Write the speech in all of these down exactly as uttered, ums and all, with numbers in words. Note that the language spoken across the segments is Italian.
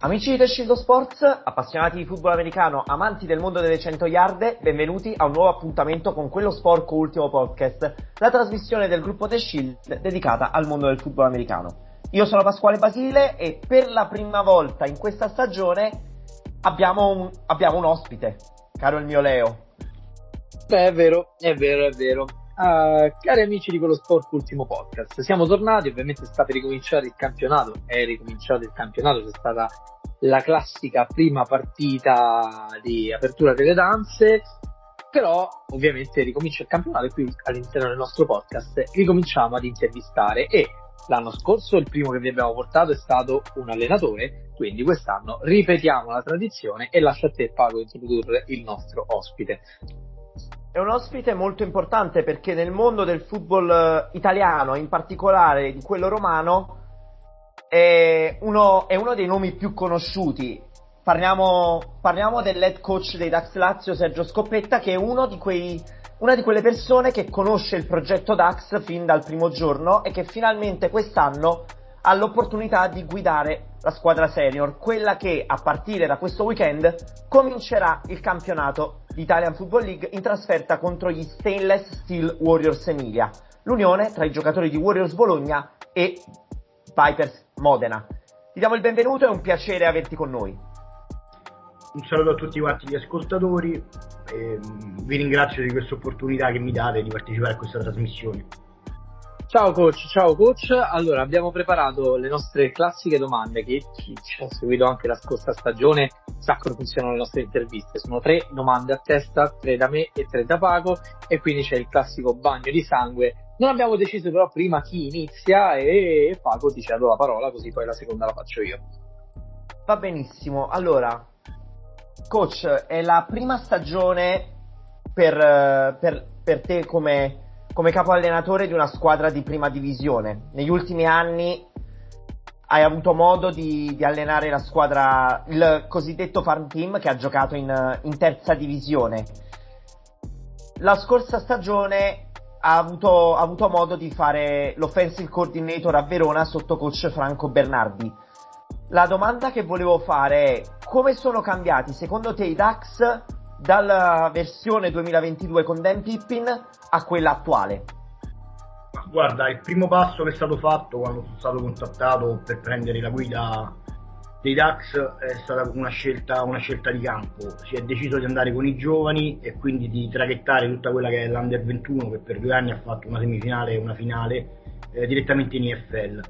Amici di The Shield of Sports, appassionati di football americano, amanti del mondo delle cento yard, benvenuti a un nuovo appuntamento con quello sporco ultimo podcast, la trasmissione del gruppo The Shield dedicata al mondo del football americano. Io sono Pasquale Basile e per la prima volta in questa stagione abbiamo un, abbiamo un ospite, caro il mio Leo. Beh, è vero, è vero, è vero. Uh, cari amici di quello sporco ultimo podcast, siamo tornati, ovviamente sta per ricominciare il campionato, è ricominciato il campionato, c'è stata la classica prima partita di apertura delle danze, però ovviamente ricomincia il campionato e qui all'interno del nostro podcast ricominciamo ad intervistare e l'anno scorso il primo che vi abbiamo portato è stato un allenatore, quindi quest'anno ripetiamo la tradizione e lascio a te Paolo introdurre il nostro ospite. È un ospite molto importante perché nel mondo del football italiano, in particolare di quello romano, è uno, è uno dei nomi più conosciuti. Parliamo, parliamo dell'head coach dei Dax Lazio, Sergio Scoppetta, che è uno di quei, una di quelle persone che conosce il progetto Dax fin dal primo giorno e che finalmente quest'anno ha l'opportunità di guidare la squadra senior, quella che a partire da questo weekend comincerà il campionato l'Italian Football League in trasferta contro gli Stainless Steel Warriors Emilia, l'unione tra i giocatori di Warriors Bologna e Piper's Modena. Ti diamo il benvenuto, è un piacere averti con noi. Un saluto a tutti quanti gli ascoltatori, e vi ringrazio di questa opportunità che mi date di partecipare a questa trasmissione. Ciao coach, ciao coach, allora abbiamo preparato le nostre classiche domande che chi ci ha seguito anche la scorsa stagione sa come funzionano le nostre interviste, sono tre domande a testa, tre da me e tre da Paco e quindi c'è il classico bagno di sangue, non abbiamo deciso però prima chi inizia e Paco ti cedo la parola così poi la seconda la faccio io. Va benissimo, allora coach è la prima stagione per, per, per te come... come capo allenatore di una squadra di prima divisione. Negli ultimi anni hai avuto modo di, di allenare la squadra, il cosiddetto farm team che ha giocato in, in terza divisione. La scorsa stagione ha avuto, ha avuto modo di fare l'offensive coordinator a Verona sotto coach Franco Bernardi. La domanda che volevo fare è: come sono cambiati secondo te i Dax dalla versione duemilaventidue con Dan Pippin a quella attuale? Guarda, il primo passo che è stato fatto quando sono stato contattato per prendere la guida dei Dax è stata una scelta, una scelta di campo. Si è deciso di andare con i giovani e quindi di traghettare tutta quella che è l'Under ventuno, che per due anni ha fatto una semifinale e una finale, eh, direttamente in I F L.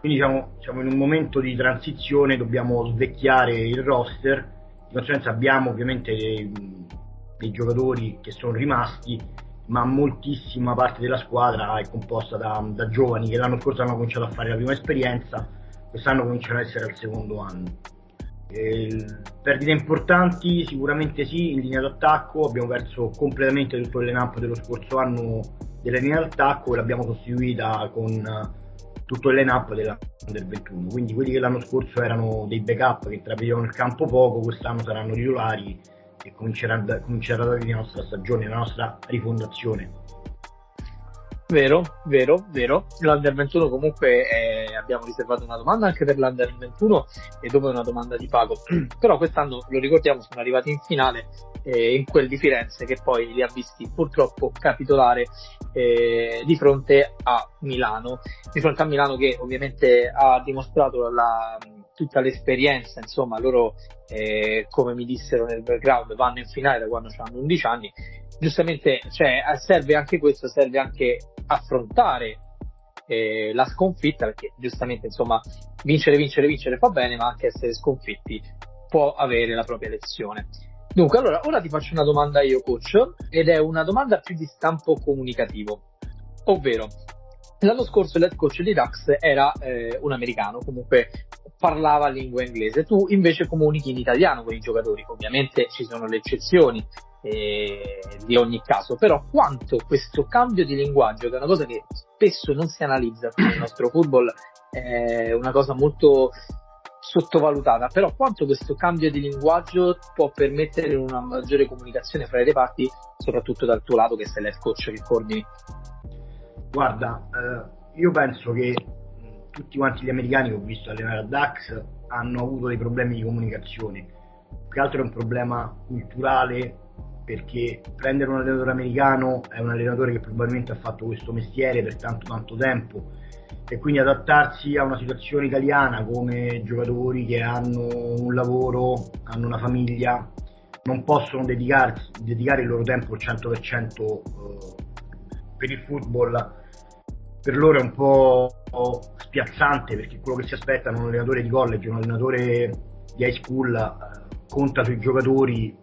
Quindi diciamo, siamo in un momento di transizione, dobbiamo svecchiare il roster. Di conseguenza abbiamo ovviamente dei, dei giocatori che sono rimasti, ma moltissima parte della squadra è composta da, da giovani che l'anno scorso hanno cominciato a fare la prima esperienza, quest'anno cominciano ad essere al secondo anno. Eh, perdite importanti sicuramente sì, in linea d'attacco abbiamo perso completamente tutto il line-up dello scorso anno della linea d'attacco e l'abbiamo costituita con tutto il line-up dell'Under ventuno, quindi quelli che l'anno scorso erano dei backup che travedevano il campo poco, quest'anno saranno titolari e comincerà, comincerà la nostra stagione, la nostra rifondazione. Vero, vero, vero. L'Under ventuno comunque eh, abbiamo riservato una domanda anche per l'Under ventuno e dopo una domanda di Paco. Però quest'anno, lo ricordiamo, sono arrivati in finale eh, in quel di Firenze che poi li ha visti purtroppo capitolare eh, di fronte a Milano. Di fronte a Milano che ovviamente ha dimostrato la, tutta l'esperienza, insomma loro eh, come mi dissero nel background vanno in finale da quando hanno undici anni. Giustamente, cioè, serve anche questo, serve anche affrontare eh, la sconfitta, perché giustamente insomma vincere vincere vincere fa bene, ma anche essere sconfitti può avere la propria lezione. Dunque, allora ora ti faccio una domanda io, coach, ed è una domanda più di stampo comunicativo, ovvero l'anno scorso l'head coach di Dax era eh, un americano, comunque parlava lingua inglese, tu invece comunichi in italiano con i giocatori, ovviamente ci sono le eccezioni Eh, di ogni caso, però quanto questo cambio di linguaggio, che è una cosa che spesso non si analizza nel nostro football, è una cosa molto sottovalutata, però quanto questo cambio di linguaggio può permettere una maggiore comunicazione fra i reparti, soprattutto dal tuo lato che sei l'head coach che coordini? Guarda, eh, io penso che tutti quanti gli americani che ho visto allenare a Dax hanno avuto dei problemi di comunicazione, più che altro è un problema culturale, perché prendere un allenatore americano è un allenatore che probabilmente ha fatto questo mestiere per tanto tanto tempo e quindi adattarsi a una situazione italiana come giocatori che hanno un lavoro, hanno una famiglia, non possono dedicarsi, dedicare il loro tempo al cento per cento per il football, per loro è un po' spiazzante, perché quello che si aspettano un allenatore di college, un allenatore di high school, conta sui giocatori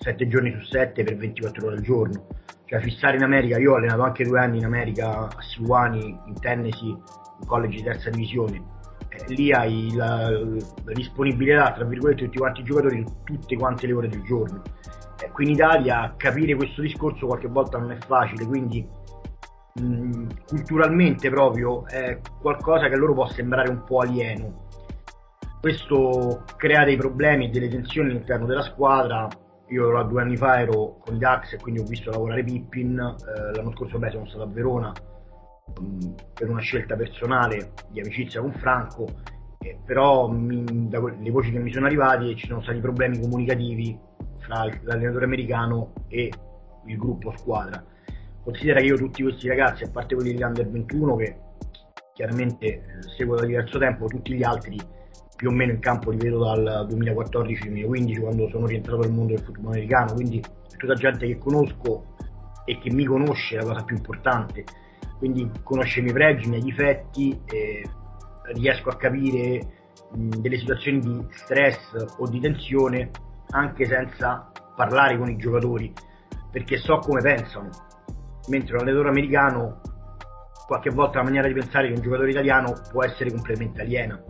sette giorni su sette per ventiquattro ore al giorno, cioè fissare in America. Io ho allenato anche due anni in America a Seamen, in Tennessee, un college di terza divisione, eh, lì hai la, la disponibilità tra virgolette tutti quanti i giocatori tutte quante le ore del giorno, eh, qui in Italia capire questo discorso qualche volta non è facile, quindi mh, culturalmente proprio è qualcosa che a loro può sembrare un po' alieno, questo crea dei problemi e delle tensioni all'interno della squadra. Io due anni fa ero con Dax e quindi ho visto lavorare Pippin, eh, l'anno scorso beh, sono stato a Verona mh, per una scelta personale di amicizia con Franco, eh, però mi, da, le voci che mi sono arrivate ci sono stati problemi comunicativi fra l'allenatore americano e il gruppo squadra. Considera che io tutti questi ragazzi, a parte quelli dell'Under ventuno che chiaramente seguo da diverso tempo, tutti gli altri più o meno in campo li vedo dal duemilaquattordici duemilaquindici, quando sono rientrato nel mondo del football americano, quindi è tutta gente che conosco e che mi conosce, è la cosa più importante, quindi conosce i miei pregi, i miei difetti, e riesco a capire mh, delle situazioni di stress o di tensione anche senza parlare con i giocatori, perché so come pensano, mentre un allenatore americano qualche volta la maniera di pensare di un giocatore italiano può essere completamente aliena.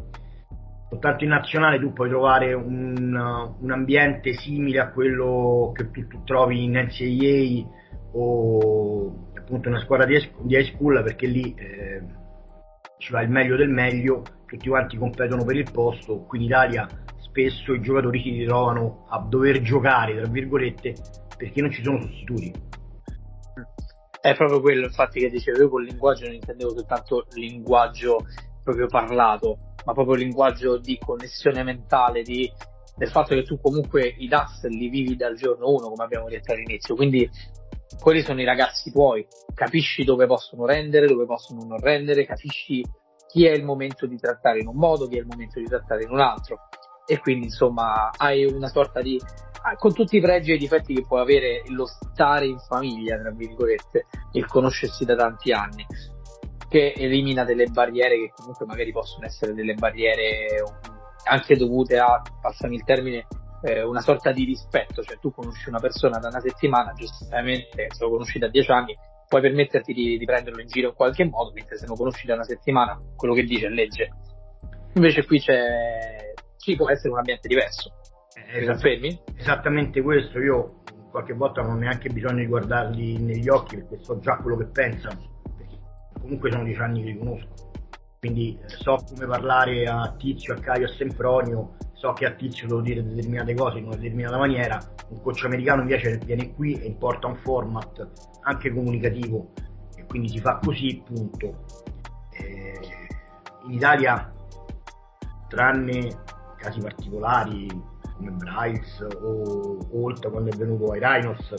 Soltanto in nazionale tu puoi trovare un, un ambiente simile a quello che tu, tu trovi in N C A A o appunto una squadra di, di high school, perché lì eh, ci va il meglio del meglio, tutti quanti competono per il posto. Qui in Italia spesso i giocatori si ritrovano a dover giocare, tra virgolette, perché non ci sono sostituti. È proprio quello infatti che dicevo, io col linguaggio non intendevo soltanto linguaggio proprio parlato, ma proprio il linguaggio di connessione mentale, di, del fatto che tu comunque i D A S li vivi dal giorno uno, come abbiamo detto all'inizio, quindi quelli sono i ragazzi tuoi, capisci dove possono rendere, dove possono non rendere, capisci chi è il momento di trattare in un modo, chi è il momento di trattare in un altro, e quindi insomma hai una sorta di, con tutti i pregi e i difetti che può avere lo stare in famiglia, tra virgolette, il conoscersi da tanti anni, che elimina delle barriere che comunque magari possono essere delle barriere anche dovute a, passami il termine, eh, una sorta di rispetto, cioè tu conosci una persona da una settimana, giustamente se lo conosci da dieci anni puoi permetterti di, di prenderlo in giro in qualche modo, mentre se lo conosci da una settimana quello che dice è legge. Invece qui c'è ci può essere un ambiente diverso. Mi confermi? Esattamente questo, io qualche volta non ho neanche bisogno di guardarli negli occhi perché so già quello che pensano, perché comunque sono dieci anni che li conosco, quindi so come parlare a Tizio, a Caio, a Sempronio, so che a Tizio devo dire determinate cose in una determinata maniera. Un coach americano invece viene qui e importa un format anche comunicativo e quindi si fa così, punto. Eh, in Italia, tranne casi particolari come Bryce o Holt quando è venuto ai Rhinos,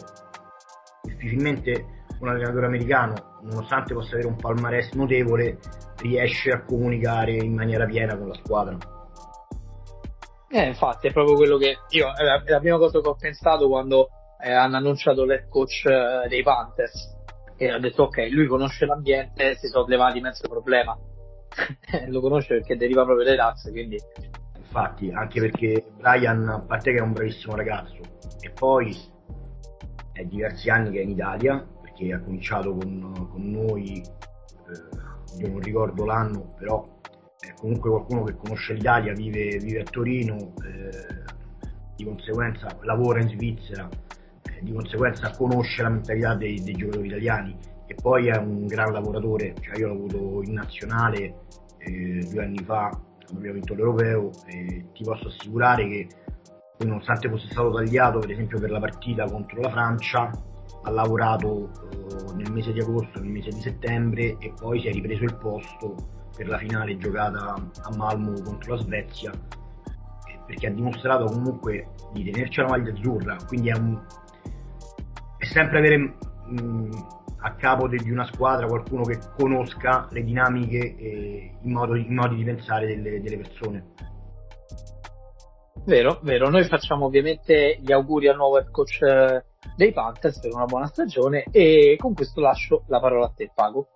difficilmente un allenatore americano, nonostante possa avere un palmarès notevole, riesce a comunicare in maniera piena con la squadra. Eh, infatti è proprio quello che io, è la, è la prima cosa che ho pensato quando eh, hanno annunciato l'head coach eh, dei Panthers, e ho detto ok, lui conosce l'ambiente, si sono levati mezzo problema. Lo conosce perché deriva proprio dai Dax, quindi infatti, anche perché Brian, a parte che è un bravissimo ragazzo, e poi è diversi anni che è in Italia, perché ha cominciato con, con noi, eh, io non ricordo l'anno, però è comunque qualcuno che conosce l'Italia, vive, vive a Torino, eh, di conseguenza lavora in Svizzera, eh, di conseguenza conosce la mentalità dei, dei giocatori italiani, e poi è un gran lavoratore, cioè io l'ho avuto in nazionale eh, due anni fa, abbiamo vinto l'Europeo, e ti posso assicurare che nonostante fosse stato tagliato per esempio per la partita contro la Francia, ha lavorato eh, nel mese di agosto, nel mese di settembre, e poi si è ripreso il posto per la finale giocata a Malmo contro la Svezia, eh, perché ha dimostrato comunque di tenerci la maglia azzurra, quindi è, un... è sempre avere mh, a capo de- di una squadra qualcuno che conosca le dinamiche e i modi, i modi di pensare delle, delle persone. Vero, vero, noi facciamo ovviamente gli auguri al nuovo head coach dei Panthers per una buona stagione, e con questo lascio la parola a te, Paco.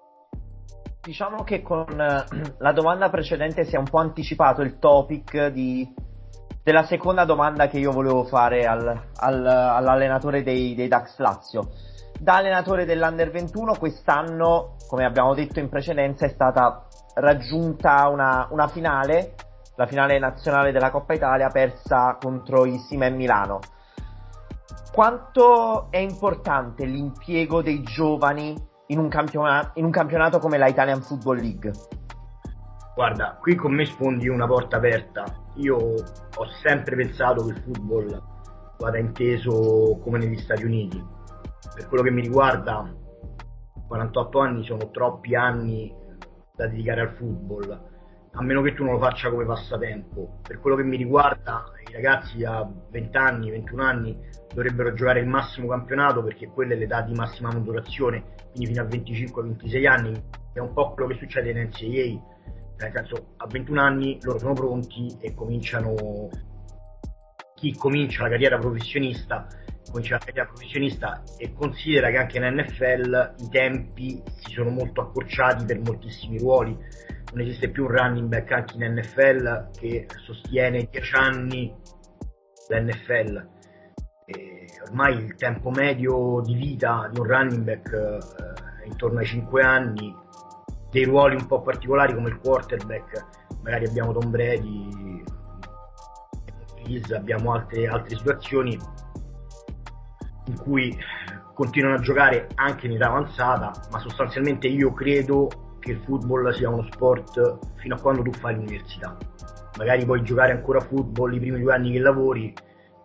Diciamo che con la domanda precedente si è un po' anticipato il topic di, della seconda domanda che io volevo fare al, al, all'allenatore dei, dei Dax Lazio. Da allenatore dell'Under ventuno quest'anno, come abbiamo detto in precedenza, è stata raggiunta una, una finale, la finale nazionale della Coppa Italia persa contro i Sime Milano. Quanto è importante l'impiego dei giovani in un, campiona- in un campionato come la Italian Football League? Guarda, qui con me sfondi una porta aperta. Io ho sempre pensato che il football vada inteso come negli Stati Uniti. Per quello che mi riguarda, quarantotto anni sono troppi anni da dedicare al football, a meno che tu non lo faccia come passatempo. Per quello che mi riguarda, i ragazzi a venti anni, ventuno anni dovrebbero giocare il massimo campionato, perché quella è l'età di massima maturazione, quindi fino a venticinque ventisei anni. È un po' quello che succede in N C A A, nel senso, a ventuno anni loro sono pronti e cominciano, chi comincia la carriera professionista comincia la carriera professionista e considera che anche in N F L i tempi si sono molto accorciati per moltissimi ruoli. Non esiste più un running back anche in N F L che sostiene dieci anni l'N F L. E ormai il tempo medio di vita di un running back è intorno ai cinque anni. Dei ruoli un po' particolari come il quarterback, magari abbiamo Tom Brady, abbiamo altre, altre situazioni in cui continuano a giocare anche in età avanzata, ma sostanzialmente io credo che il football sia uno sport fino a quando tu fai l'università. Magari puoi giocare ancora a football i primi due anni che lavori,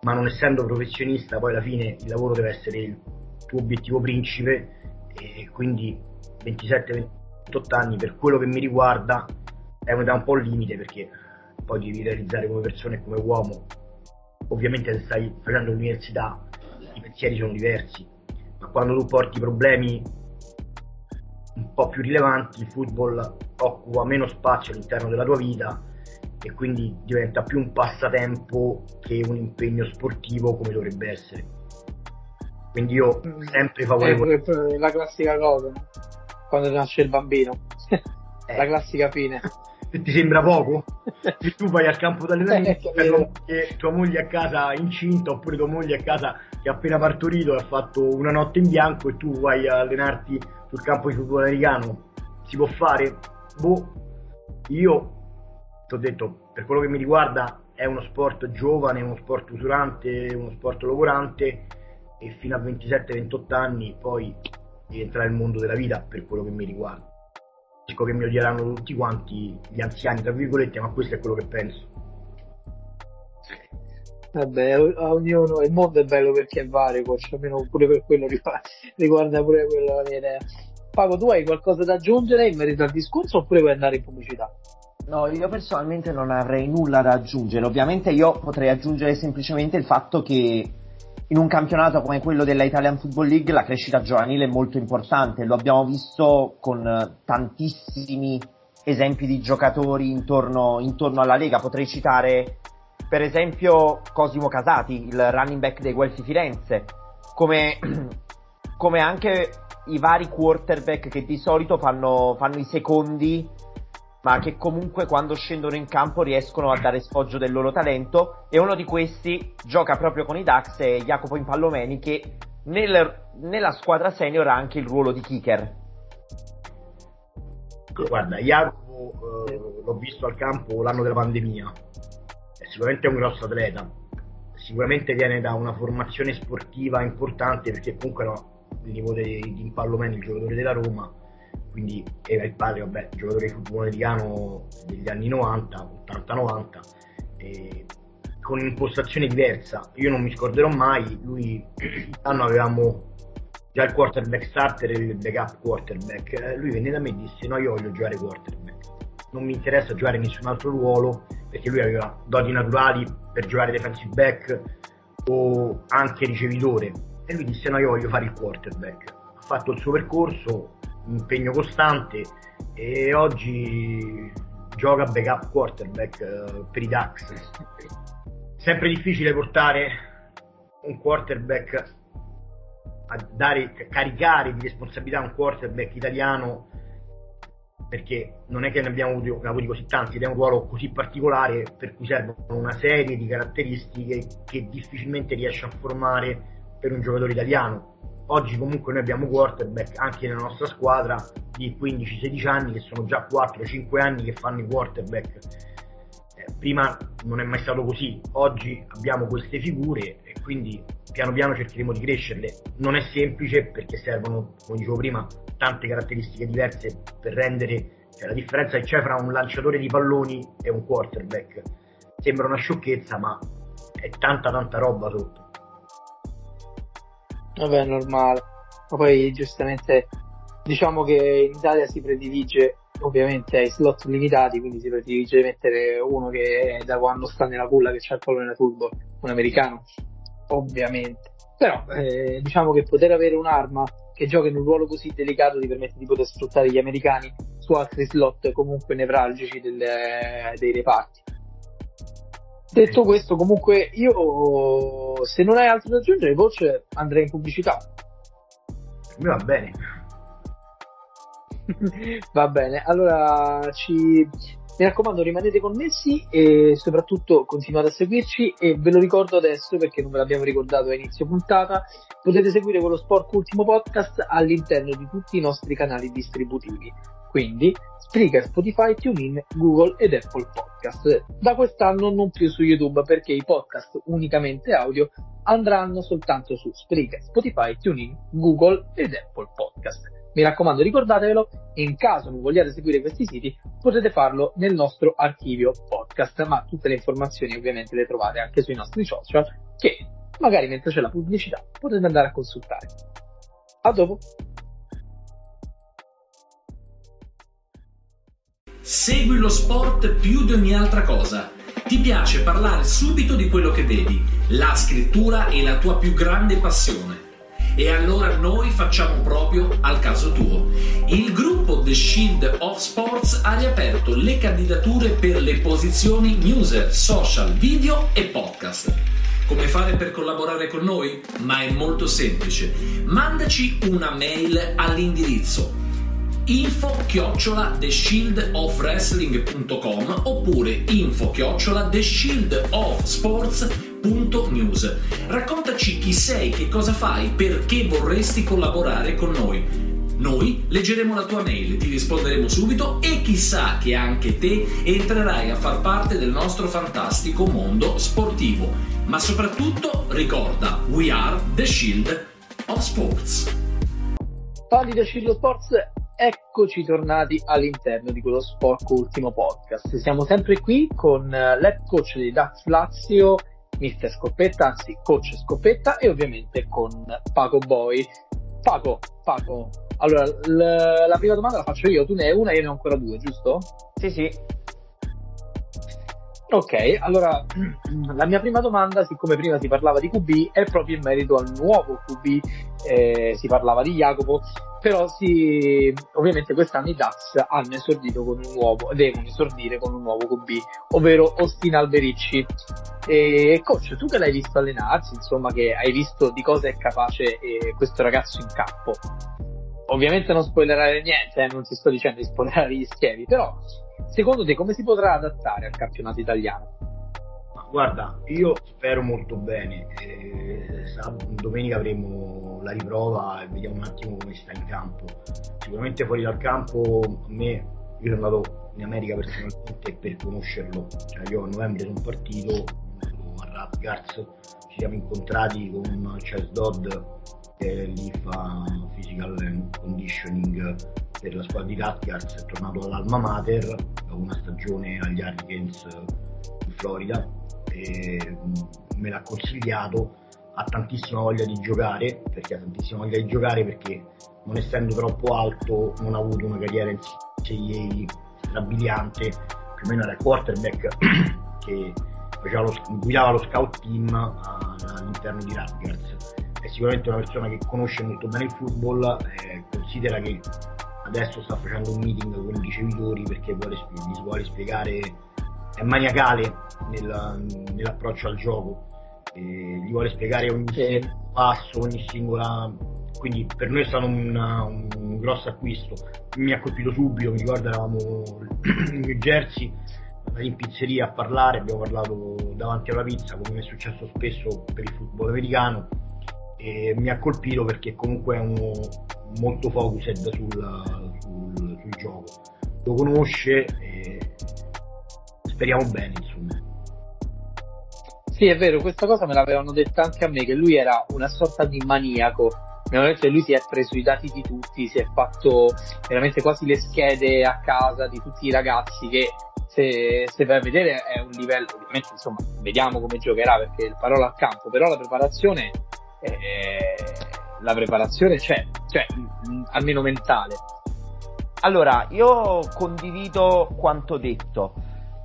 ma non essendo professionista poi alla fine il lavoro deve essere il tuo obiettivo principe, e quindi ventisette ventotto anni per quello che mi riguarda è un'età un po' limite, perché poi devi realizzare come persona e come uomo. Ovviamente se stai facendo l'università i pensieri sono diversi, ma quando tu porti problemi un po' più rilevanti, il football occupa meno spazio all'interno della tua vita e quindi diventa più un passatempo che un impegno sportivo come dovrebbe essere. Quindi io sempre favorevole, eh, la classica cosa quando nasce il bambino, eh. La classica fine. Se ti sembra poco, se tu vai al campo d'allenamento e tua moglie a casa incinta, oppure tua moglie a casa che ha appena partorito e ha fatto una notte in bianco, e tu vai a allenarti sul campo di football americano, si può fare? Boh, io ti ho detto, per quello che mi riguarda è uno sport giovane, uno sport usurante, uno sport logorante, e fino a ventisette ventotto anni poi diventerà il mondo della vita, per quello che mi riguarda. Dico che mi odieranno tutti quanti gli anziani, tra virgolette, ma questo è quello che penso. Vabbè, a ognuno, il mondo è bello perché è vario, coach, almeno pure per quello riguarda, riguarda pure quella mia idea. Paco, tu hai qualcosa da aggiungere in merito al discorso oppure vuoi andare in pubblicità? No, io personalmente non avrei nulla da aggiungere. Ovviamente io potrei aggiungere semplicemente il fatto che in un campionato come quello della Italian Football League la crescita giovanile è molto importante, lo abbiamo visto con tantissimi esempi di giocatori intorno, intorno alla Lega. Potrei citare per esempio Cosimo Casati, il running back dei Guelfi Firenze, come, come anche i vari quarterback che di solito fanno, fanno i secondi, ma che comunque quando scendono in campo riescono a dare sfoggio del loro talento, e uno di questi gioca proprio con i Dax, è Jacopo Impallomeni, che nel, nella squadra senior ha anche il ruolo di kicker. Guarda, Jacopo eh, l'ho visto al campo l'anno della pandemia, è sicuramente un grosso atleta, sicuramente viene da una formazione sportiva importante, perché comunque era il nipote di Impallomeni, il giocatore della Roma, quindi era il padre, vabbè, giocatore di football americano degli anni novanta, ottanta novanta, eh, con un'impostazione diversa. Io non mi scorderò mai, lui l'anno avevamo già il quarterback starter e il backup quarterback, eh, lui venne da me e disse: no, io voglio giocare quarterback, non mi interessa giocare nessun altro ruolo, perché lui aveva doti naturali per giocare defensive back o anche ricevitore, e lui disse: no, io voglio fare il quarterback. Ha fatto il suo percorso, impegno costante, e oggi gioca backup quarterback per i Dax. Sempre difficile portare un quarterback a dare, a caricare di responsabilità un quarterback italiano, perché non è che ne abbiamo avuti, ne avuti così tanti, ed è un ruolo così particolare per cui servono una serie di caratteristiche che difficilmente riesce a formare per un giocatore italiano. Oggi comunque noi abbiamo quarterback anche nella nostra squadra di quindici sedici anni che sono già quattro cinque anni che fanno i quarterback. Eh, prima non è mai stato così, oggi abbiamo queste figure e quindi piano piano cercheremo di crescerle. Non è semplice perché servono, come dicevo prima, tante caratteristiche diverse per rendere, cioè la differenza che c'è fra un lanciatore di palloni e un quarterback. Sembra una sciocchezza, ma è tanta tanta roba sotto. Vabbè, è normale, ma poi giustamente diciamo che in Italia si predilige, ovviamente ai slot limitati, quindi si predilige mettere uno che da quando sta nella culla che c'ha il pallone da turbo, un americano, ovviamente. Però eh, diciamo che poter avere un'arma che gioca in un ruolo così delicato ti permette di poter sfruttare gli americani su altri slot comunque nevralgici delle, dei reparti. Detto questo, comunque io, se non hai altro da aggiungere, coach, andrei in pubblicità. Mi va bene. Va bene, allora ci... mi raccomando, rimanete connessi e soprattutto continuate a seguirci, e ve lo ricordo adesso perché non ve l'abbiamo ricordato a inizio puntata: potete seguire quello Sport Ultimo Podcast all'interno di tutti i nostri canali distributivi, quindi Spreaker, Spotify, TuneIn, Google ed Apple Podcast. Da quest'anno non più su YouTube, perché i podcast unicamente audio andranno soltanto su Spreaker, Spotify, TuneIn, Google ed Apple Podcast. Mi raccomando, ricordatevelo, e in caso non vogliate seguire questi siti potete farlo nel nostro archivio podcast, ma tutte le informazioni ovviamente le trovate anche sui nostri social, che magari mentre c'è la pubblicità potete andare a consultare. A dopo! Segui lo sport più di ogni altra cosa. Ti piace parlare subito di quello che vedi. La scrittura è la tua più grande passione. E allora noi facciamo proprio al caso tuo. Il gruppo The Shield of Sports ha riaperto le candidature per le posizioni newser, social, video e podcast. Come fare per collaborare con noi? Ma è molto semplice. Mandaci una mail all'indirizzo info chiocciola the shield of wrestling punto com oppure info chiocciola the shield of sports punto news. Raccontaci chi sei, che cosa fai, perché vorresti collaborare con noi. Noi leggeremo la tua mail, ti risponderemo subito e chissà che anche te entrerai a far parte del nostro fantastico mondo sportivo. Ma soprattutto ricorda, we are The Shield of Sports. Parli The Shield of Sports, eccoci tornati all'interno di quello sporco ultimo podcast. Siamo sempre qui con l'head coach di Dax Lazio, mister Scoppetta, anzi coach Scoppetta, e ovviamente con Paco Boy. Paco, Paco, allora l- la prima domanda la faccio io, tu ne hai una e io ne ho ancora due, giusto? Sì, sì. Ok, allora la mia prima domanda, siccome prima si parlava di Q B, è proprio in merito al nuovo Q B, eh, si parlava di Jacopo, però si, ovviamente quest'anno i Dax hanno esordito con un nuovo, devono esordire con un nuovo Q B, ovvero Austin Alberici. E coach, tu che l'hai visto allenarsi, insomma, che hai visto di cosa è capace eh, questo ragazzo in campo, ovviamente non spoilerare niente, eh, non ti sto dicendo di spoilerare gli schemi, però secondo te come si potrà adattare al campionato italiano? Guarda, io spero molto bene, eh, sab- domenica avremo la riprova e vediamo un attimo come sta in campo. Sicuramente fuori dal campo, a me, io sono andato in America personalmente per conoscerlo, cioè io a novembre sono partito a Rutgers, ci siamo incontrati con Charles Dodd che lì fa physical conditioning per la squadra di Rutgers, è tornato all'Alma Mater dopo una stagione agli Hurricanes in Florida. E me l'ha consigliato, ha tantissima voglia di giocare perché ha tantissima voglia di giocare perché non essendo troppo alto non ha avuto una carriera in C A A strabiliante, più o meno era il quarterback che faceva lo, guidava lo scout team all'interno di Rutgers. È sicuramente una persona che conosce molto bene il football, eh, considera che adesso sta facendo un meeting con i ricevitori perché vuole, gli vuole spiegare, è maniacale nella, nell'approccio al gioco, eh, gli vuole spiegare ogni sì. singolo passo, ogni singola, quindi per noi è stato una, un, un grosso acquisto. Mi ha colpito subito, mi ricordo eravamo in New Jersey in pizzeria a parlare, abbiamo parlato davanti alla pizza come è successo spesso per il football americano, e mi ha colpito perché comunque è uno molto focused sul, sul, sul gioco, lo conosce e speriamo bene, insomma. Sì, è vero, questa cosa me l'avevano detta anche a me, che lui era una sorta di maniaco. Mi hanno detto che lui si è preso i dati di tutti, si è fatto veramente quasi le schede a casa di tutti i ragazzi, che se, se vai a vedere è un livello, ovviamente, insomma, vediamo come giocherà perché il parola al campo, però la preparazione eh, la preparazione c'è, cioè almeno mentale. Allora, io condivido quanto detto.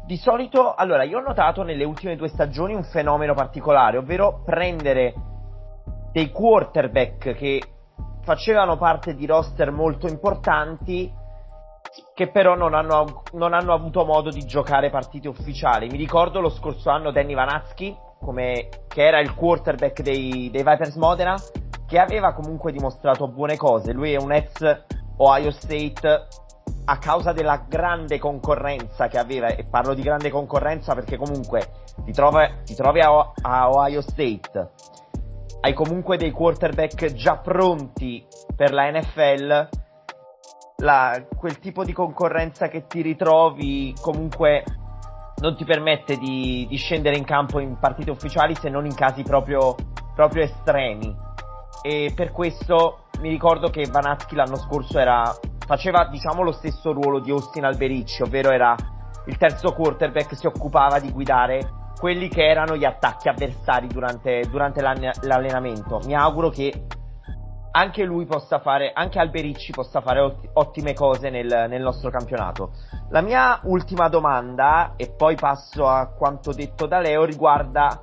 Di solito, allora, io ho notato nelle ultime due stagioni un fenomeno particolare, ovvero prendere dei quarterback che facevano parte di roster molto importanti, che però non hanno, non hanno avuto modo di giocare partite ufficiali. Mi ricordo lo scorso anno Danny Vanatsky, come, che era il quarterback dei, dei Piper's Modena, che aveva comunque dimostrato buone cose. Lui è un ex Ohio State, a causa della grande concorrenza che aveva, e parlo di grande concorrenza perché comunque ti trovi, ti trovi a, o- a Ohio State, hai comunque dei quarterback già pronti per la N F L, la, quel tipo di concorrenza che ti ritrovi comunque non ti permette di, di scendere in campo in partite ufficiali se non in casi proprio, proprio estremi, e per questo mi ricordo che Vanatsky l'anno scorso era... faceva, diciamo, lo stesso ruolo di Austin Alberici, ovvero era il terzo quarterback, si occupava di guidare quelli che erano gli attacchi avversari durante, durante l'allenamento. Mi auguro che anche lui possa fare, anche Alberici possa fare ottime cose nel, nel nostro campionato. La mia ultima domanda, e poi passo a quanto detto da Leo, riguarda...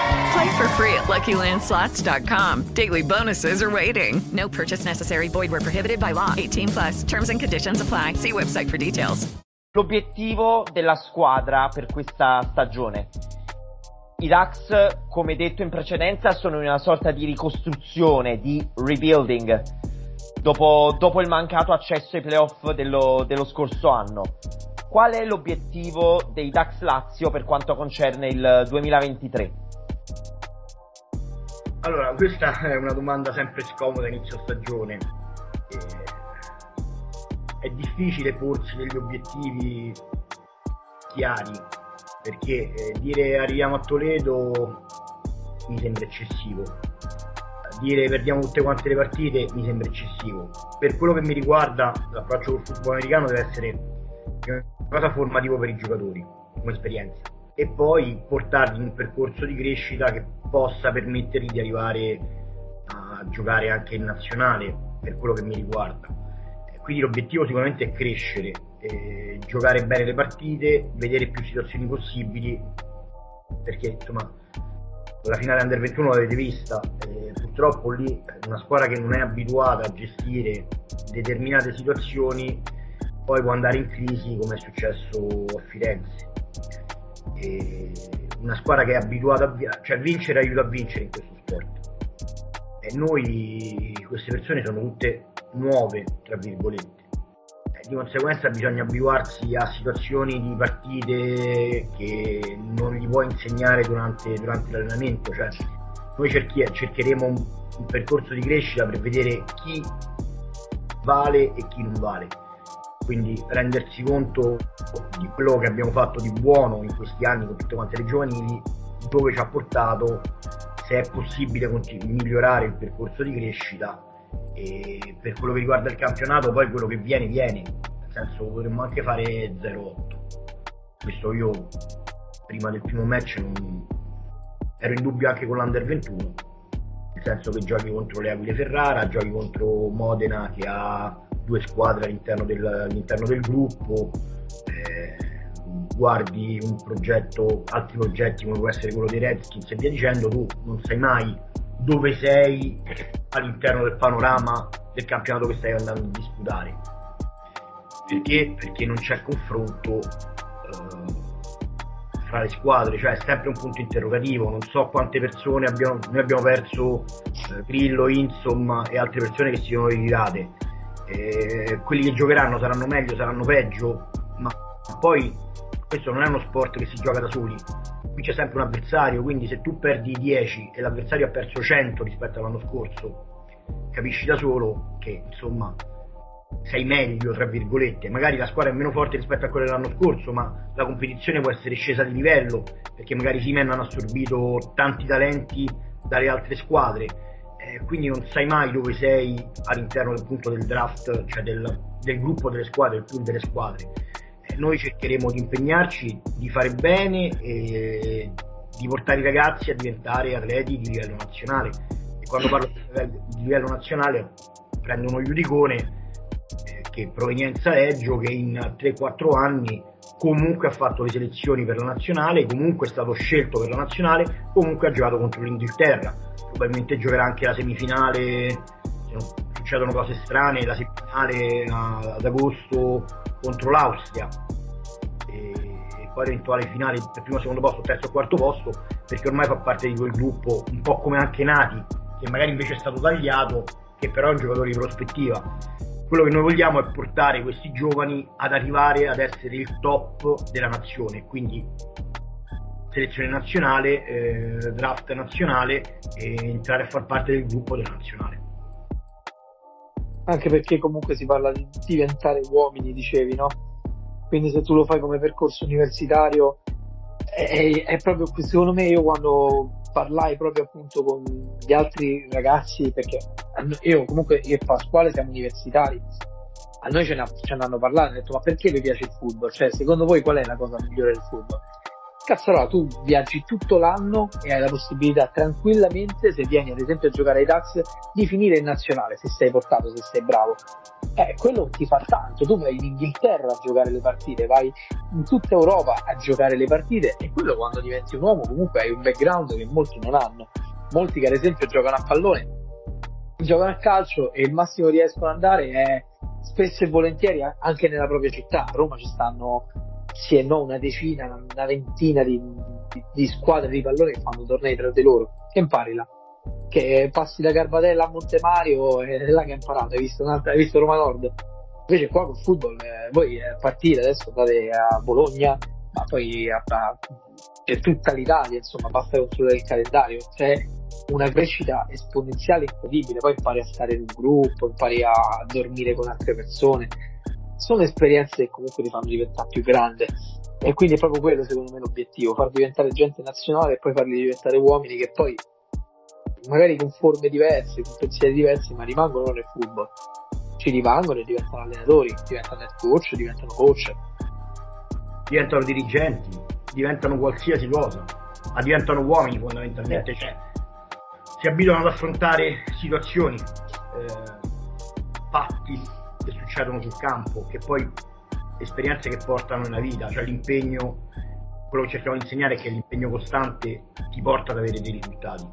Play for free at Lucky Land Slots dot com. Daily bonuses are waiting. No purchase necessary. Void where prohibited by law. eighteen plus. Terms and conditions apply. See website for details. L'obiettivo della squadra per questa stagione. I Ducks, come detto in precedenza, sono in una sorta di ricostruzione, di rebuilding, dopo, dopo il mancato accesso ai playoff dello, dello scorso anno. Qual è l'obiettivo dei Dax Lazio per quanto concerne il duemilaventitré? Allora, questa è una domanda sempre scomoda inizio stagione. È difficile porsi degli obiettivi chiari, perché dire arriviamo a Toledo mi sembra eccessivo, dire perdiamo tutte quante le partite mi sembra eccessivo. Per quello che mi riguarda, l'approccio col football americano deve essere una cosa formativa per i giocatori come esperienza, e poi portarli in un percorso di crescita che possa permettergli di arrivare a giocare anche in nazionale, per quello che mi riguarda. Quindi l'obiettivo sicuramente è crescere, eh, giocare bene le partite, vedere più situazioni possibili, perché insomma la finale Under ventuno l'avete vista, eh, purtroppo lì una squadra che non è abituata a gestire determinate situazioni poi può andare in crisi, come è successo a Firenze. E una squadra che è abituata a via- cioè vincere aiuta a vincere in questo sport, e noi, queste persone sono tutte nuove tra virgolette, e di conseguenza bisogna abituarsi a situazioni di partite che non gli puoi insegnare durante, durante l'allenamento. Cioè noi cerchi- cercheremo un, un percorso di crescita per vedere chi vale e chi non vale. Quindi rendersi conto di quello che abbiamo fatto di buono in questi anni con tutte quante le giovanili, dove ci ha portato, se è possibile continu- migliorare il percorso di crescita. E per quello che riguarda il campionato, poi quello che viene viene, nel senso potremmo anche fare zero otto. Questo io prima del primo match non... ero in dubbio anche con l'Under ventuno, nel senso che giochi contro le Aquile Ferrara, giochi contro Modena che ha due squadre all'interno del, all'interno del gruppo, eh, guardi un progetto, altri progetti come può essere quello dei Redskins e via dicendo. Tu non sai mai dove sei all'interno del panorama del campionato che stai andando a disputare, perché perché non c'è confronto eh, fra le squadre, cioè è sempre un punto interrogativo. Non so quante persone abbiamo, noi abbiamo perso eh, Grillo, Insomma e altre persone che si sono ritirate. Eh, quelli che giocheranno saranno meglio, saranno peggio, ma poi questo non è uno sport che si gioca da soli, qui c'è sempre un avversario. Quindi se tu perdi dieci e l'avversario ha perso cento rispetto all'anno scorso, capisci da solo che insomma sei meglio tra virgolette. Magari la squadra è meno forte rispetto a quella dell'anno scorso, ma la competizione può essere scesa di livello, perché magari Seamen hanno assorbito tanti talenti dalle altre squadre. Quindi non sai mai dove sei all'interno del punto del draft, cioè del, del gruppo delle squadre, del pool delle squadre. Eh, noi cercheremo di impegnarci, di fare bene e di portare i ragazzi a diventare atleti di livello nazionale. E quando parlo di livello, di livello nazionale prendo uno Iudicone eh, che provenienza Reggio, che in tre quattro anni comunque ha fatto le selezioni per la nazionale, comunque è stato scelto per la nazionale, comunque ha giocato contro l'Inghilterra, probabilmente giocherà anche la semifinale, se non succedono cose strane, la semifinale ad agosto contro l'Austria, e poi l'eventuale finale per primo, secondo posto, terzo o quarto posto, perché ormai fa parte di quel gruppo, un po' come anche Nati, che magari invece è stato tagliato, che però è un giocatore di prospettiva. Quello che noi vogliamo è portare questi giovani ad arrivare ad essere il top della nazione, quindi selezione nazionale, eh, draft nazionale, e entrare a far parte del gruppo della nazionale. Anche perché comunque si parla di diventare uomini, dicevi, no? Quindi se tu lo fai come percorso universitario è, è proprio, secondo me, io quando parlai proprio appunto con gli altri ragazzi, perché io comunque io e Pasquale siamo universitari, a noi ce ne, ce ne hanno parlato, ho detto ma perché vi piace il football? Cioè secondo voi qual è la cosa migliore del football? Cazzarola, tu viaggi tutto l'anno e hai la possibilità tranquillamente, se vieni ad esempio a giocare ai Dax, di finire in nazionale, se sei portato, se sei bravo. Eh, quello ti fa tanto, tu vai in Inghilterra a giocare le partite, vai in tutta Europa a giocare le partite, e quello quando diventi un uomo comunque hai un background che molti non hanno. Molti che ad esempio giocano a pallone, giocano a calcio, e il massimo che riescono ad andare è spesso e volentieri anche nella propria città. A Roma ci stanno sì e no una decina, una ventina di di squadre di pallone che fanno tornei tra di loro, che impari là, che passi da Garbatella a Montemario e là che ha imparato, hai visto, hai visto Roma Nord. Invece qua col football eh, voi eh, partite adesso, andate a Bologna, ma poi a, a, è tutta l'Italia, insomma basta controllare il calendario, c'è una crescita esponenziale incredibile. Poi impari a stare in un gruppo, impari a dormire con altre persone, sono esperienze che comunque ti fanno diventare più grande, e quindi è proprio quello secondo me l'obiettivo, far diventare gente nazionale e poi farli diventare uomini che poi magari con forme diverse, con pensieri diversi, ma rimangono nel football, ci rimangono e diventano allenatori, diventano head coach, diventano coach, diventano dirigenti, diventano qualsiasi cosa, ma diventano uomini fondamentalmente, eh. Cioè si abituano ad affrontare situazioni, eh, fatti che succedono sul campo, che poi esperienze che portano nella vita, cioè l'impegno, quello che cerchiamo di insegnare è che l'impegno costante ti porta ad avere dei risultati.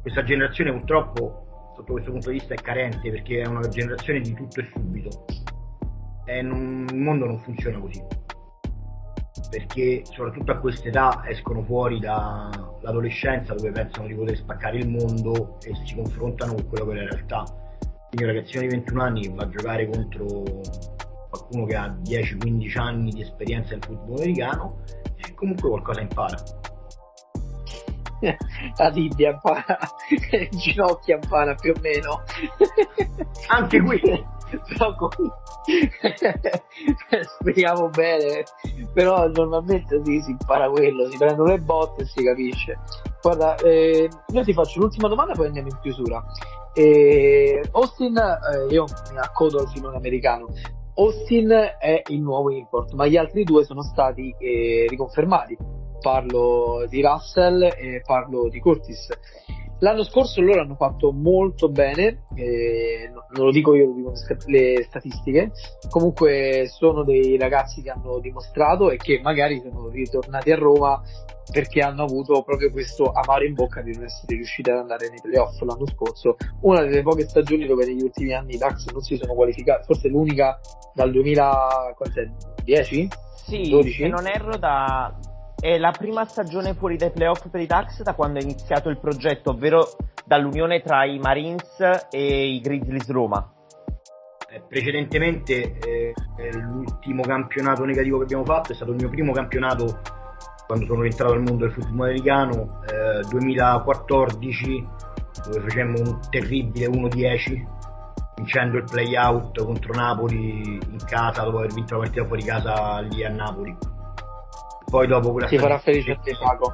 Questa generazione purtroppo sotto questo punto di vista è carente, perché è una generazione di tutto e subito, e non, il mondo non funziona così, perché soprattutto a quest'età escono fuori dall'adolescenza dove pensano di poter spaccare il mondo e si confrontano con quello che è la realtà. Quindi un ragazzino di ventuno anni che va a giocare contro qualcuno che ha dieci quindici anni di esperienza nel football americano e comunque qualcosa impara, la tibia impara, le ginocchia impara più o meno anche qui però con... speriamo bene, però normalmente sì, si impara quello, si prendono le botte e si capisce. Guarda, eh, io ti faccio l'ultima domanda poi andiamo in chiusura. eh, Austin, eh, io mi accodo al filone americano, Austin è il nuovo import, ma gli altri due sono stati eh, riconfermati, parlo di Russell e parlo di Curtis. L'anno scorso loro hanno fatto molto bene, eh, non lo dico io, lo dicono le statistiche, comunque sono dei ragazzi che hanno dimostrato e che magari sono ritornati a Roma perché hanno avuto proprio questo amaro in bocca di non essere riusciti ad andare nei playoff l'anno scorso, una delle poche stagioni dove negli ultimi anni i Dax non si sono qualificati, forse l'unica dal duemiladieci? Sì, dodici? Se non erro da... è la prima stagione fuori dai playoff per i Dax da quando è iniziato il progetto, ovvero dall'unione tra i Marines e i Grizzlies Roma. Precedentemente eh, l'ultimo campionato negativo che abbiamo fatto è stato il mio primo campionato quando sono rientrato al mondo del football americano, eh, duemilaquattordici, dove facemmo un terribile uno dieci vincendo il play-out contro Napoli in casa dopo aver vinto la partita fuori casa lì a Napoli. Poi dopo quella ti farà felice a te, Paco.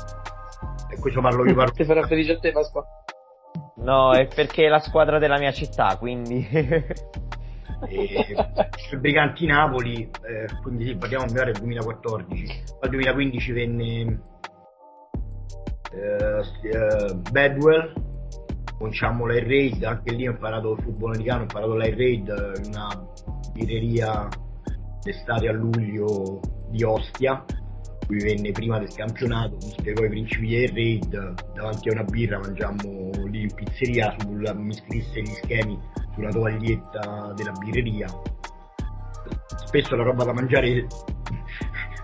E questo parlo io, parlo. Ti farà felice a te, Pasqua. No, è perché è la squadra della mia città, quindi. Il Briganti Napoli, eh, quindi sì, parliamo del duemilaquattordici. Al duemilaquindici venne eh, eh, Bedwell, cominciamo l'air raid, anche lì ho imparato il football americano, ho imparato l'air raid in una birreria d'estate a luglio di Ostia. Qui venne prima del campionato, mi spiegò i principi del raid, davanti a una birra mangiammo lì in pizzeria, sul, mi scrisse gli schemi sulla tovaglietta della birreria. Spesso la roba da mangiare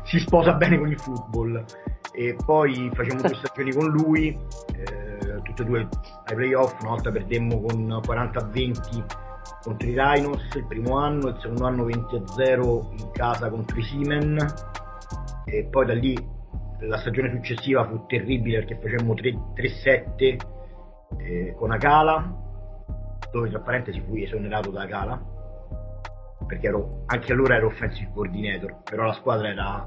si sposa bene con il football. E poi facevamo due stagioni con lui, eh, tutte e due ai playoff, una volta perdemmo con quaranta a venti contro i Rhinos il primo anno, il secondo anno venti a zero in casa contro i Seamen. E poi da lì la stagione successiva fu terribile perché facemmo tre sette eh, con Akala, dove tra parentesi fui esonerato da Akala perché ero, anche allora ero offensive coordinator, però la squadra era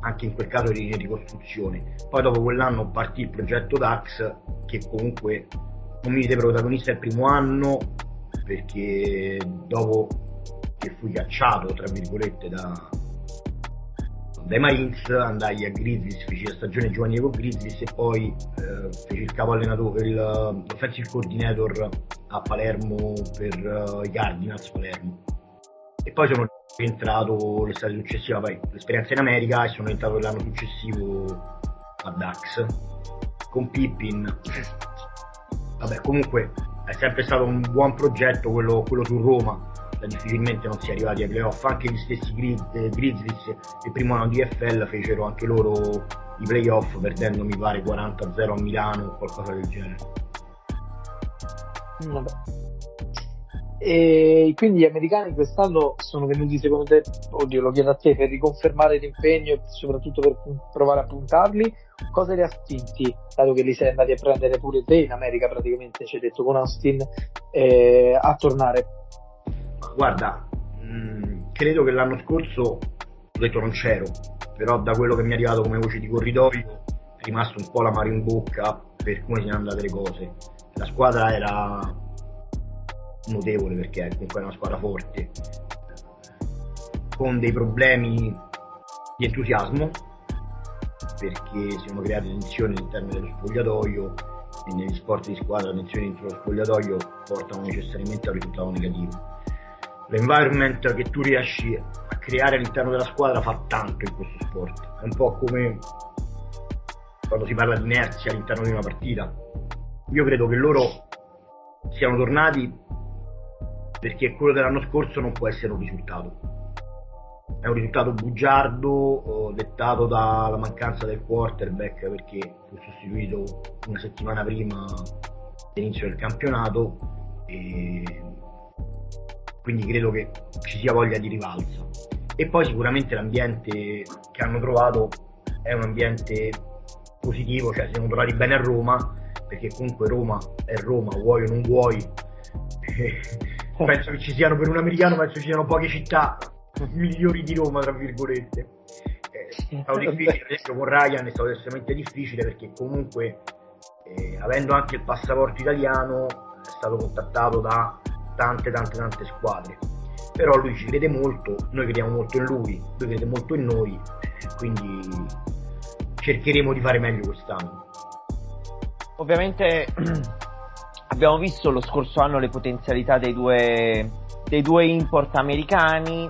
anche in quel caso di ricostruzione. Poi dopo quell'anno partì il progetto Dax, che comunque non mi vide protagonista il primo anno perché dopo che fui cacciato tra virgolette da dai Marines andai a Grizzlies, feci la stagione giovanile con Grizzlies e poi eh, feci il capo allenatore, l'offensive coordinator a Palermo per uh, i Cardinals Palermo. E poi sono rientrato l'estate successiva, poi l'esperienza in America, e sono entrato l'anno successivo a Dax con Pippin. Vabbè, comunque è sempre stato un buon progetto quello, quello su Roma. Difficilmente non si è arrivati ai playoff, anche gli stessi Grizzlies il primo anno di F L fecero anche loro i playoff perdendo mi pare quaranta a zero a Milano o qualcosa del genere. Vabbè. E quindi gli americani quest'anno sono venuti, secondo te, oddio lo chiedo a te, per riconfermare l'impegno e soprattutto per provare a puntarli? Cosa li ha spinti, dato che li sei andati a prendere pure te in America praticamente, ci hai detto, con Austin, eh, a tornare? Guarda, mh, credo che l'anno scorso, ho detto non c'ero, però da quello che mi è arrivato come voce di corridoio è rimasto un po' l'amaro in bocca per come sono andate le cose. La squadra era notevole, perché comunque è una squadra forte, con dei problemi di entusiasmo, perché si sono create tensioni all'interno dello spogliatoio, e negli sport di squadra le tensioni dentro lo spogliatoio portano necessariamente a un risultato negativo. L'environment che tu riesci a creare all'interno della squadra fa tanto in questo sport. È un po' come quando si parla di inerzia all'interno di una partita. Io credo che loro siano tornati perché quello dell'anno scorso non può essere un risultato. È un risultato bugiardo, dettato dalla mancanza del quarterback, perché fu sostituito una settimana prima dell'inizio del campionato, e quindi credo che ci sia voglia di rivalsa. E poi sicuramente l'ambiente che hanno trovato è un ambiente positivo, cioè siamo tornati bene a Roma, perché comunque Roma è Roma, vuoi o non vuoi. Penso che ci siano, per un americano, penso che ci siano poche città migliori di Roma, tra virgolette. È stato difficile, adesso con Ryan è stato estremamente difficile, perché comunque eh, avendo anche il passaporto italiano è stato contattato da tante tante tante squadre, però lui ci crede molto, noi crediamo molto in lui, lui crede molto in noi, quindi cercheremo di fare meglio quest'anno. Ovviamente abbiamo visto lo scorso anno le potenzialità dei due, dei due import americani.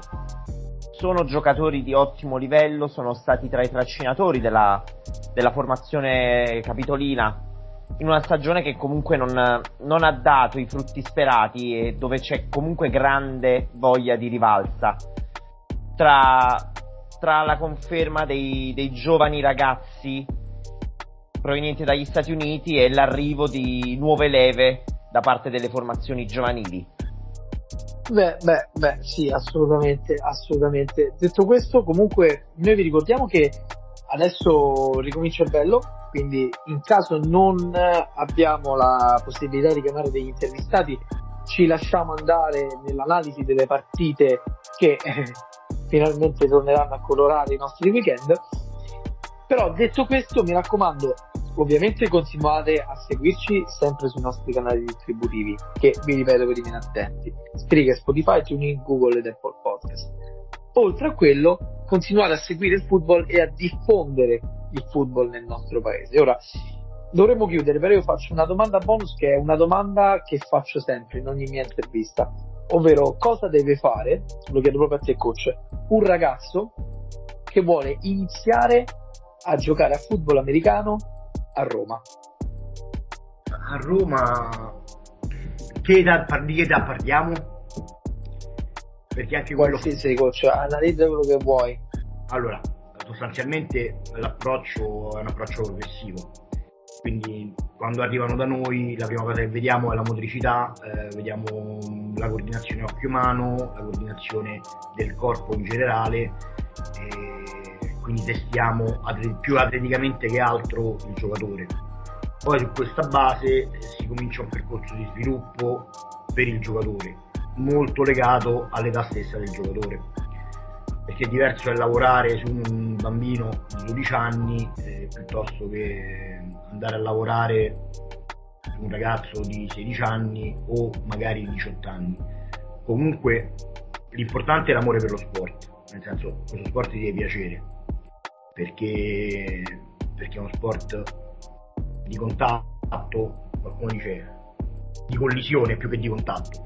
Sono giocatori di ottimo livello, sono stati tra i trascinatori della, della formazione capitolina in una stagione che comunque non, non ha dato i frutti sperati, e dove c'è comunque grande voglia di rivalsa. Tra, tra la conferma dei, dei giovani ragazzi provenienti dagli Stati Uniti e l'arrivo di nuove leve da parte delle formazioni giovanili. Beh, beh, beh, sì, assolutamente, assolutamente. Detto questo, comunque, noi vi ricordiamo che adesso ricomincia il bello, quindi in caso non abbiamo la possibilità di chiamare degli intervistati, ci lasciamo andare nell'analisi delle partite che eh, finalmente torneranno a colorare i nostri weekend. Però detto questo, mi raccomando, ovviamente continuate a seguirci sempre sui nostri canali distributivi, che vi ripeto per i meno attenti: Spreaker, Spotify, TuneIn, Google ed Apple Podcast. Oltre a quello, continuate a seguire il football e a diffondere il football nel nostro paese. Ora dovremmo chiudere, però io faccio una domanda bonus, che è una domanda che faccio sempre in ogni mia intervista, ovvero: cosa deve fare, lo chiedo proprio a te, coach, un ragazzo che vuole iniziare a giocare a football americano a Roma? A Roma che età, di età parliamo? Perché anche qualsiasi quello... coach, analizza quello che vuoi. Allora, sostanzialmente l'approccio è un approccio progressivo, quindi quando arrivano da noi la prima cosa che vediamo è la motricità, eh, vediamo la coordinazione occhio-mano, la coordinazione del corpo in generale, e quindi testiamo più atleticamente che altro il giocatore. Poi su questa base si comincia un percorso di sviluppo per il giocatore, molto legato all'età stessa del giocatore, perché è diverso è lavorare su un bambino di dodici anni eh, piuttosto che andare a lavorare su un ragazzo di sedici anni o magari diciotto anni. Comunque l'importante è l'amore per lo sport, nel senso, questo sport ti deve piacere, perché perché è uno sport di contatto, qualcuno dice di collisione più che di contatto,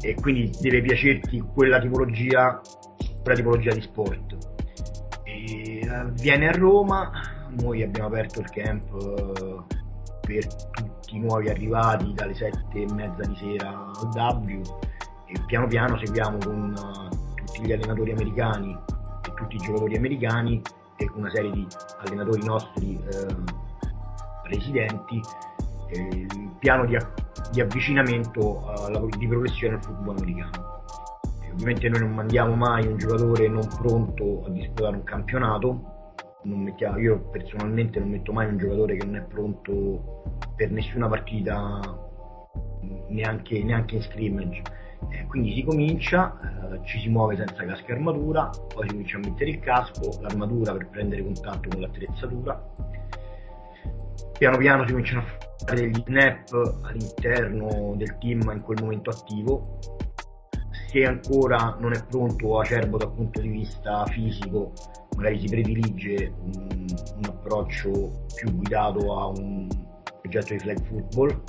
e quindi deve piacerti quella tipologia quella tipologia di sport. E viene a Roma, noi abbiamo aperto il camp per tutti i nuovi arrivati dalle sette e mezza di sera al W, e piano piano seguiamo con tutti gli allenatori americani e tutti i giocatori americani una serie di allenatori nostri eh, residenti, eh, il piano di, di avvicinamento alla, di progressione al football americano. E ovviamente noi non mandiamo mai un giocatore non pronto a disputare un campionato. Non mettiamo, io personalmente non metto mai un giocatore che non è pronto per nessuna partita, neanche, neanche in scrimmage. Eh, quindi si comincia, eh, ci si muove senza casco e armatura, poi si comincia a mettere il casco, l'armatura per prendere contatto con l'attrezzatura. Piano piano si cominciano a fare degli snap all'interno del team in quel momento attivo. Se ancora non è pronto acerbo dal punto di vista fisico, magari si predilige un, un approccio più guidato a un progetto di flag football,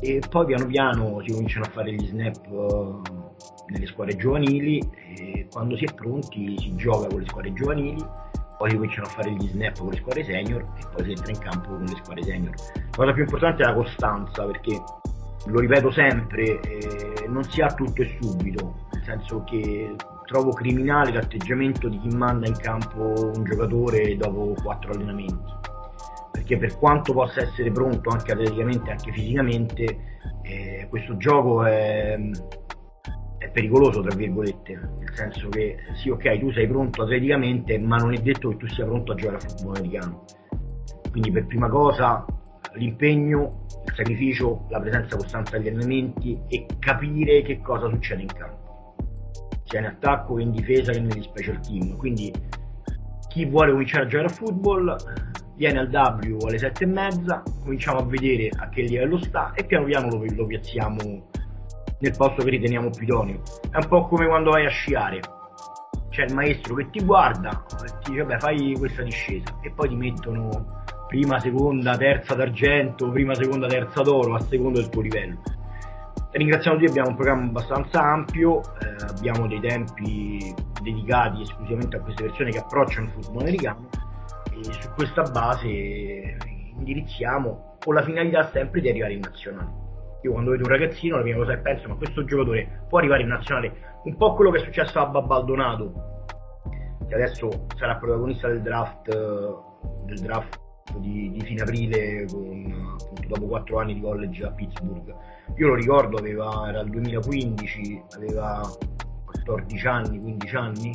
e poi piano piano si cominciano a fare gli snap uh, nelle squadre giovanili, e quando si è pronti si gioca con le squadre giovanili, poi si cominciano a fare gli snap con le squadre senior e poi si entra in campo con le squadre senior. La cosa più importante è la costanza, perché lo ripeto sempre, eh, non si ha tutto e subito, nel senso che trovo criminale l'atteggiamento di chi manda in campo un giocatore dopo quattro allenamenti, perché per quanto possa essere pronto anche atleticamente, anche fisicamente, eh, questo gioco è, è pericoloso tra virgolette, nel senso che sì, ok, tu sei pronto atleticamente, ma non è detto che tu sia pronto a giocare a football americano. Quindi per prima cosa l'impegno, il sacrificio, la presenza costante agli allenamenti e capire che cosa succede in campo, sia in attacco che in difesa che negli special team. Quindi chi vuole cominciare a giocare a football viene al W alle sette e mezza, cominciamo a vedere a che livello sta e piano piano lo, lo piazziamo nel posto che riteniamo più idoneo. È un po' come quando vai a sciare, c'è il maestro che ti guarda e ti dice vabbè fai questa discesa, e poi ti mettono prima, seconda, terza d'argento, prima, seconda, terza d'oro, a seconda del tuo livello. Ringraziamo tutti, abbiamo un programma abbastanza ampio, eh, abbiamo dei tempi dedicati esclusivamente a queste persone che approcciano il football americano, e su questa base indirizziamo con la finalità sempre di arrivare in nazionale. Io quando vedo un ragazzino la prima cosa che penso, ma questo giocatore può arrivare in nazionale, un po' quello che è successo a Babbaldonato, che adesso sarà protagonista del draft, del draft Di, di fine aprile, con, appunto, dopo quattro anni di college a Pittsburgh. Io lo ricordo, aveva, era il duemilaquindici, aveva quattordici anni, quindici anni,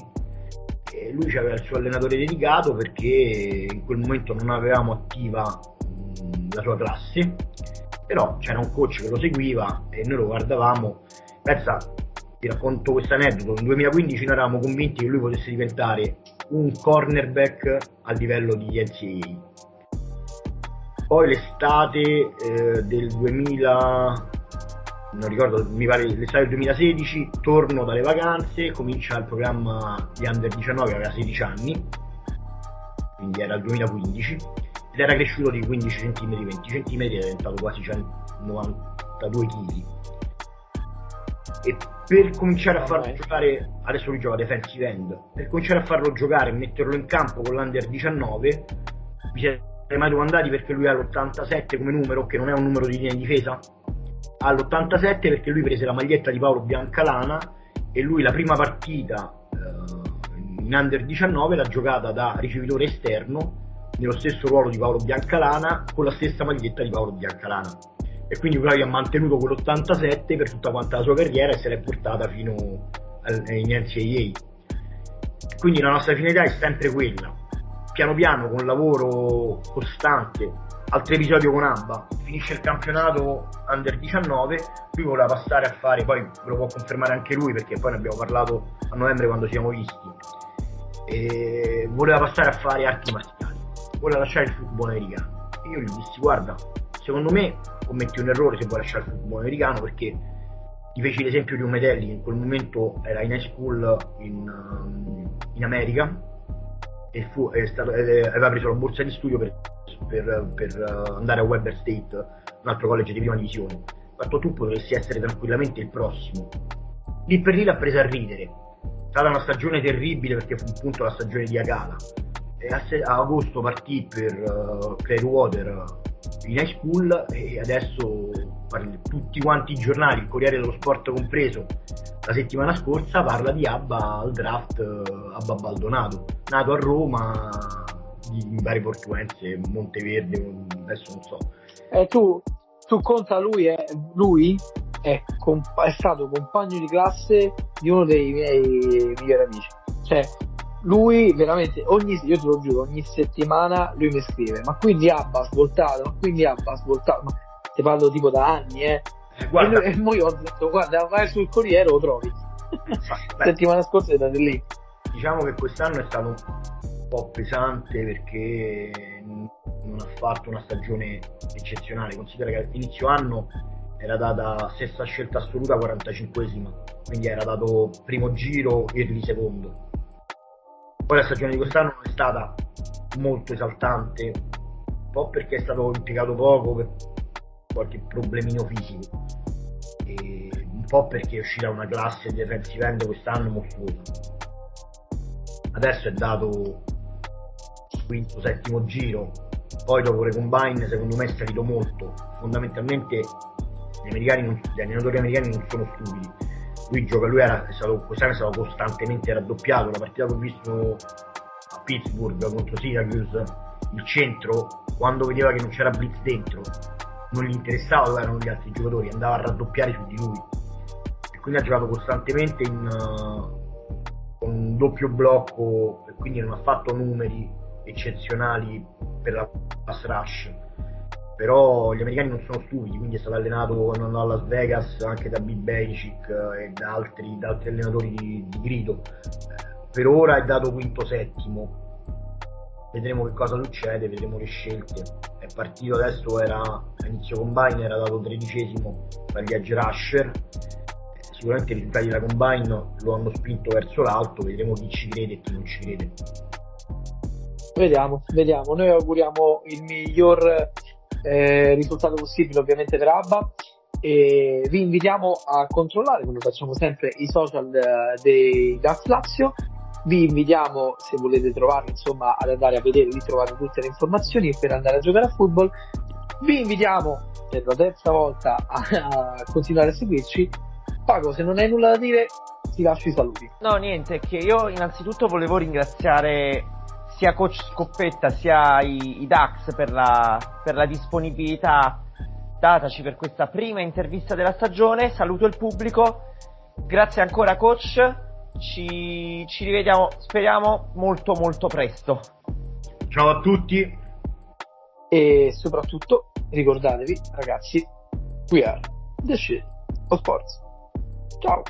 e lui aveva il suo allenatore dedicato, perché in quel momento non avevamo attiva mh, la sua classe, però c'era un coach che lo seguiva e noi lo guardavamo. Pensa, ti racconto questo aneddoto, nel duemilaquindici noi eravamo convinti che lui potesse diventare un cornerback al livello di N C A A. Poi l'estate eh, del duemila, non ricordo, mi pare l'estate del duemilasedici, torno dalle vacanze, comincia il programma di under diciannove, aveva sedici anni, quindi era il duemilaquindici, ed era cresciuto di quindici centimetri, venti centimetri, era diventato quasi centonovantadue chili. E per cominciare a farlo giocare, adesso lui gioca defensive end, per cominciare a farlo giocare e metterlo in campo con l'under diciannove, mi si è mai domandati perché lui ha l'ottantasette come numero, che non è un numero di linea di difesa, ha l'ottantasette perché lui prese la maglietta di Paolo Biancalana, e lui la prima partita eh, in under diciannove l'ha giocata da ricevitore esterno nello stesso ruolo di Paolo Biancalana, con la stessa maglietta di Paolo Biancalana, e quindi proprio ha mantenuto quell'ottantasette per tutta quanta la sua carriera e se l'è portata fino al, in N C A A. Quindi la nostra finalità è sempre quella, piano piano, con lavoro costante. Altro episodio con Abba, finisce il campionato under diciannove, lui voleva passare a fare, poi ve lo può confermare anche lui perché poi ne abbiamo parlato a novembre quando ci siamo visti, e voleva passare a fare arti marziali, voleva lasciare il football americano. E io gli dissi guarda, secondo me commetti un errore se vuoi lasciare il football americano, perché ti feci l'esempio di un Metelli che in quel momento era in high school in, in America, e fu, è stato, è, aveva preso la borsa di studio per, per, per andare a Weber State, un altro college di prima divisione. Fatto, tu potresti essere tranquillamente il prossimo. Lì per lì l'ha presa a ridere, è stata una stagione terribile perché fu appunto la stagione di Akala, e a, se, a agosto partì per uh, Clearwater in high school, e adesso parli, tutti quanti i giornali, il Corriere dello Sport compreso, la settimana scorsa parla di Abba al draft, uh, Abba Baldonato. nato a Roma, in varie Portuense, Monteverde, adesso non so. E tu, tu conta lui, è, lui è, compa- è stato compagno di classe di uno dei miei migliori amici. Cioè, lui veramente ogni, io te lo giuro, ogni settimana lui mi scrive: ma quindi Abba ha svoltato, ma quindi Abba ha svoltato, ma ti parlo tipo da anni, eh. Guarda. E poi ho detto: guarda, vai sul Corriere, lo trovi. La settimana scorsa è stato lì. Diciamo che quest'anno è stato un po' pesante perché non ha fatto una stagione eccezionale. Considera che all'inizio anno era data sesta scelta assoluta, quarantacinquesima, quindi era dato primo giro e di secondo. Poi la stagione di quest'anno è stata molto esaltante, un po' perché è stato impiegato poco per qualche problemino fisico e un po' perché è uscita una classe di defensive end quest'anno mostruosa. Adesso è dato quinto, settimo giro, poi dopo le combine secondo me è salito molto. Fondamentalmente gli americani non, gli allenatori americani non sono stupidi. Lui gioca, lui era, è stato, quest'anno è stato costantemente raddoppiato. La partita che ho visto a Pittsburgh contro Syracuse, il centro quando vedeva che non c'era blitz dentro non gli interessava dove erano gli altri giocatori, andava a raddoppiare su di lui, e quindi ha giocato costantemente in, uh, con un doppio blocco, e quindi non ha fatto numeri eccezionali per la pass rush. Però gli americani non sono stupidi, quindi è stato allenato a Las Vegas anche da Bill Belichick e da altri, da altri allenatori di, di grido. Per ora è dato quinto settimo, vedremo che cosa succede, vedremo le scelte. È partito adesso, era a inizio combine era dato tredicesimo tra gli edge rusher. Sicuramente i risultati della combine lo hanno spinto verso l'alto, vedremo chi ci crede e chi non ci crede. Vediamo, vediamo, noi auguriamo il miglior eh, risultato possibile ovviamente per Abba, e vi invitiamo a controllare, come facciamo sempre, i social uh, dei Dax Lazio. Vi invitiamo, se volete trovarli, insomma, ad andare a vedere, di trovare tutte le informazioni per andare a giocare a football. Vi invitiamo per la terza volta a continuare a seguirci. Paco, se non hai nulla da dire, ti lascio i saluti. No, niente, che io innanzitutto volevo ringraziare sia coach Scoppetta sia i, i Dax per la, per la disponibilità dataci per questa prima intervista della stagione. Saluto il pubblico, grazie ancora coach. Ci, ci rivediamo, speriamo, molto molto presto. Ciao a tutti. E soprattutto ricordatevi, ragazzi, we are The Shield of Sports. Ciao.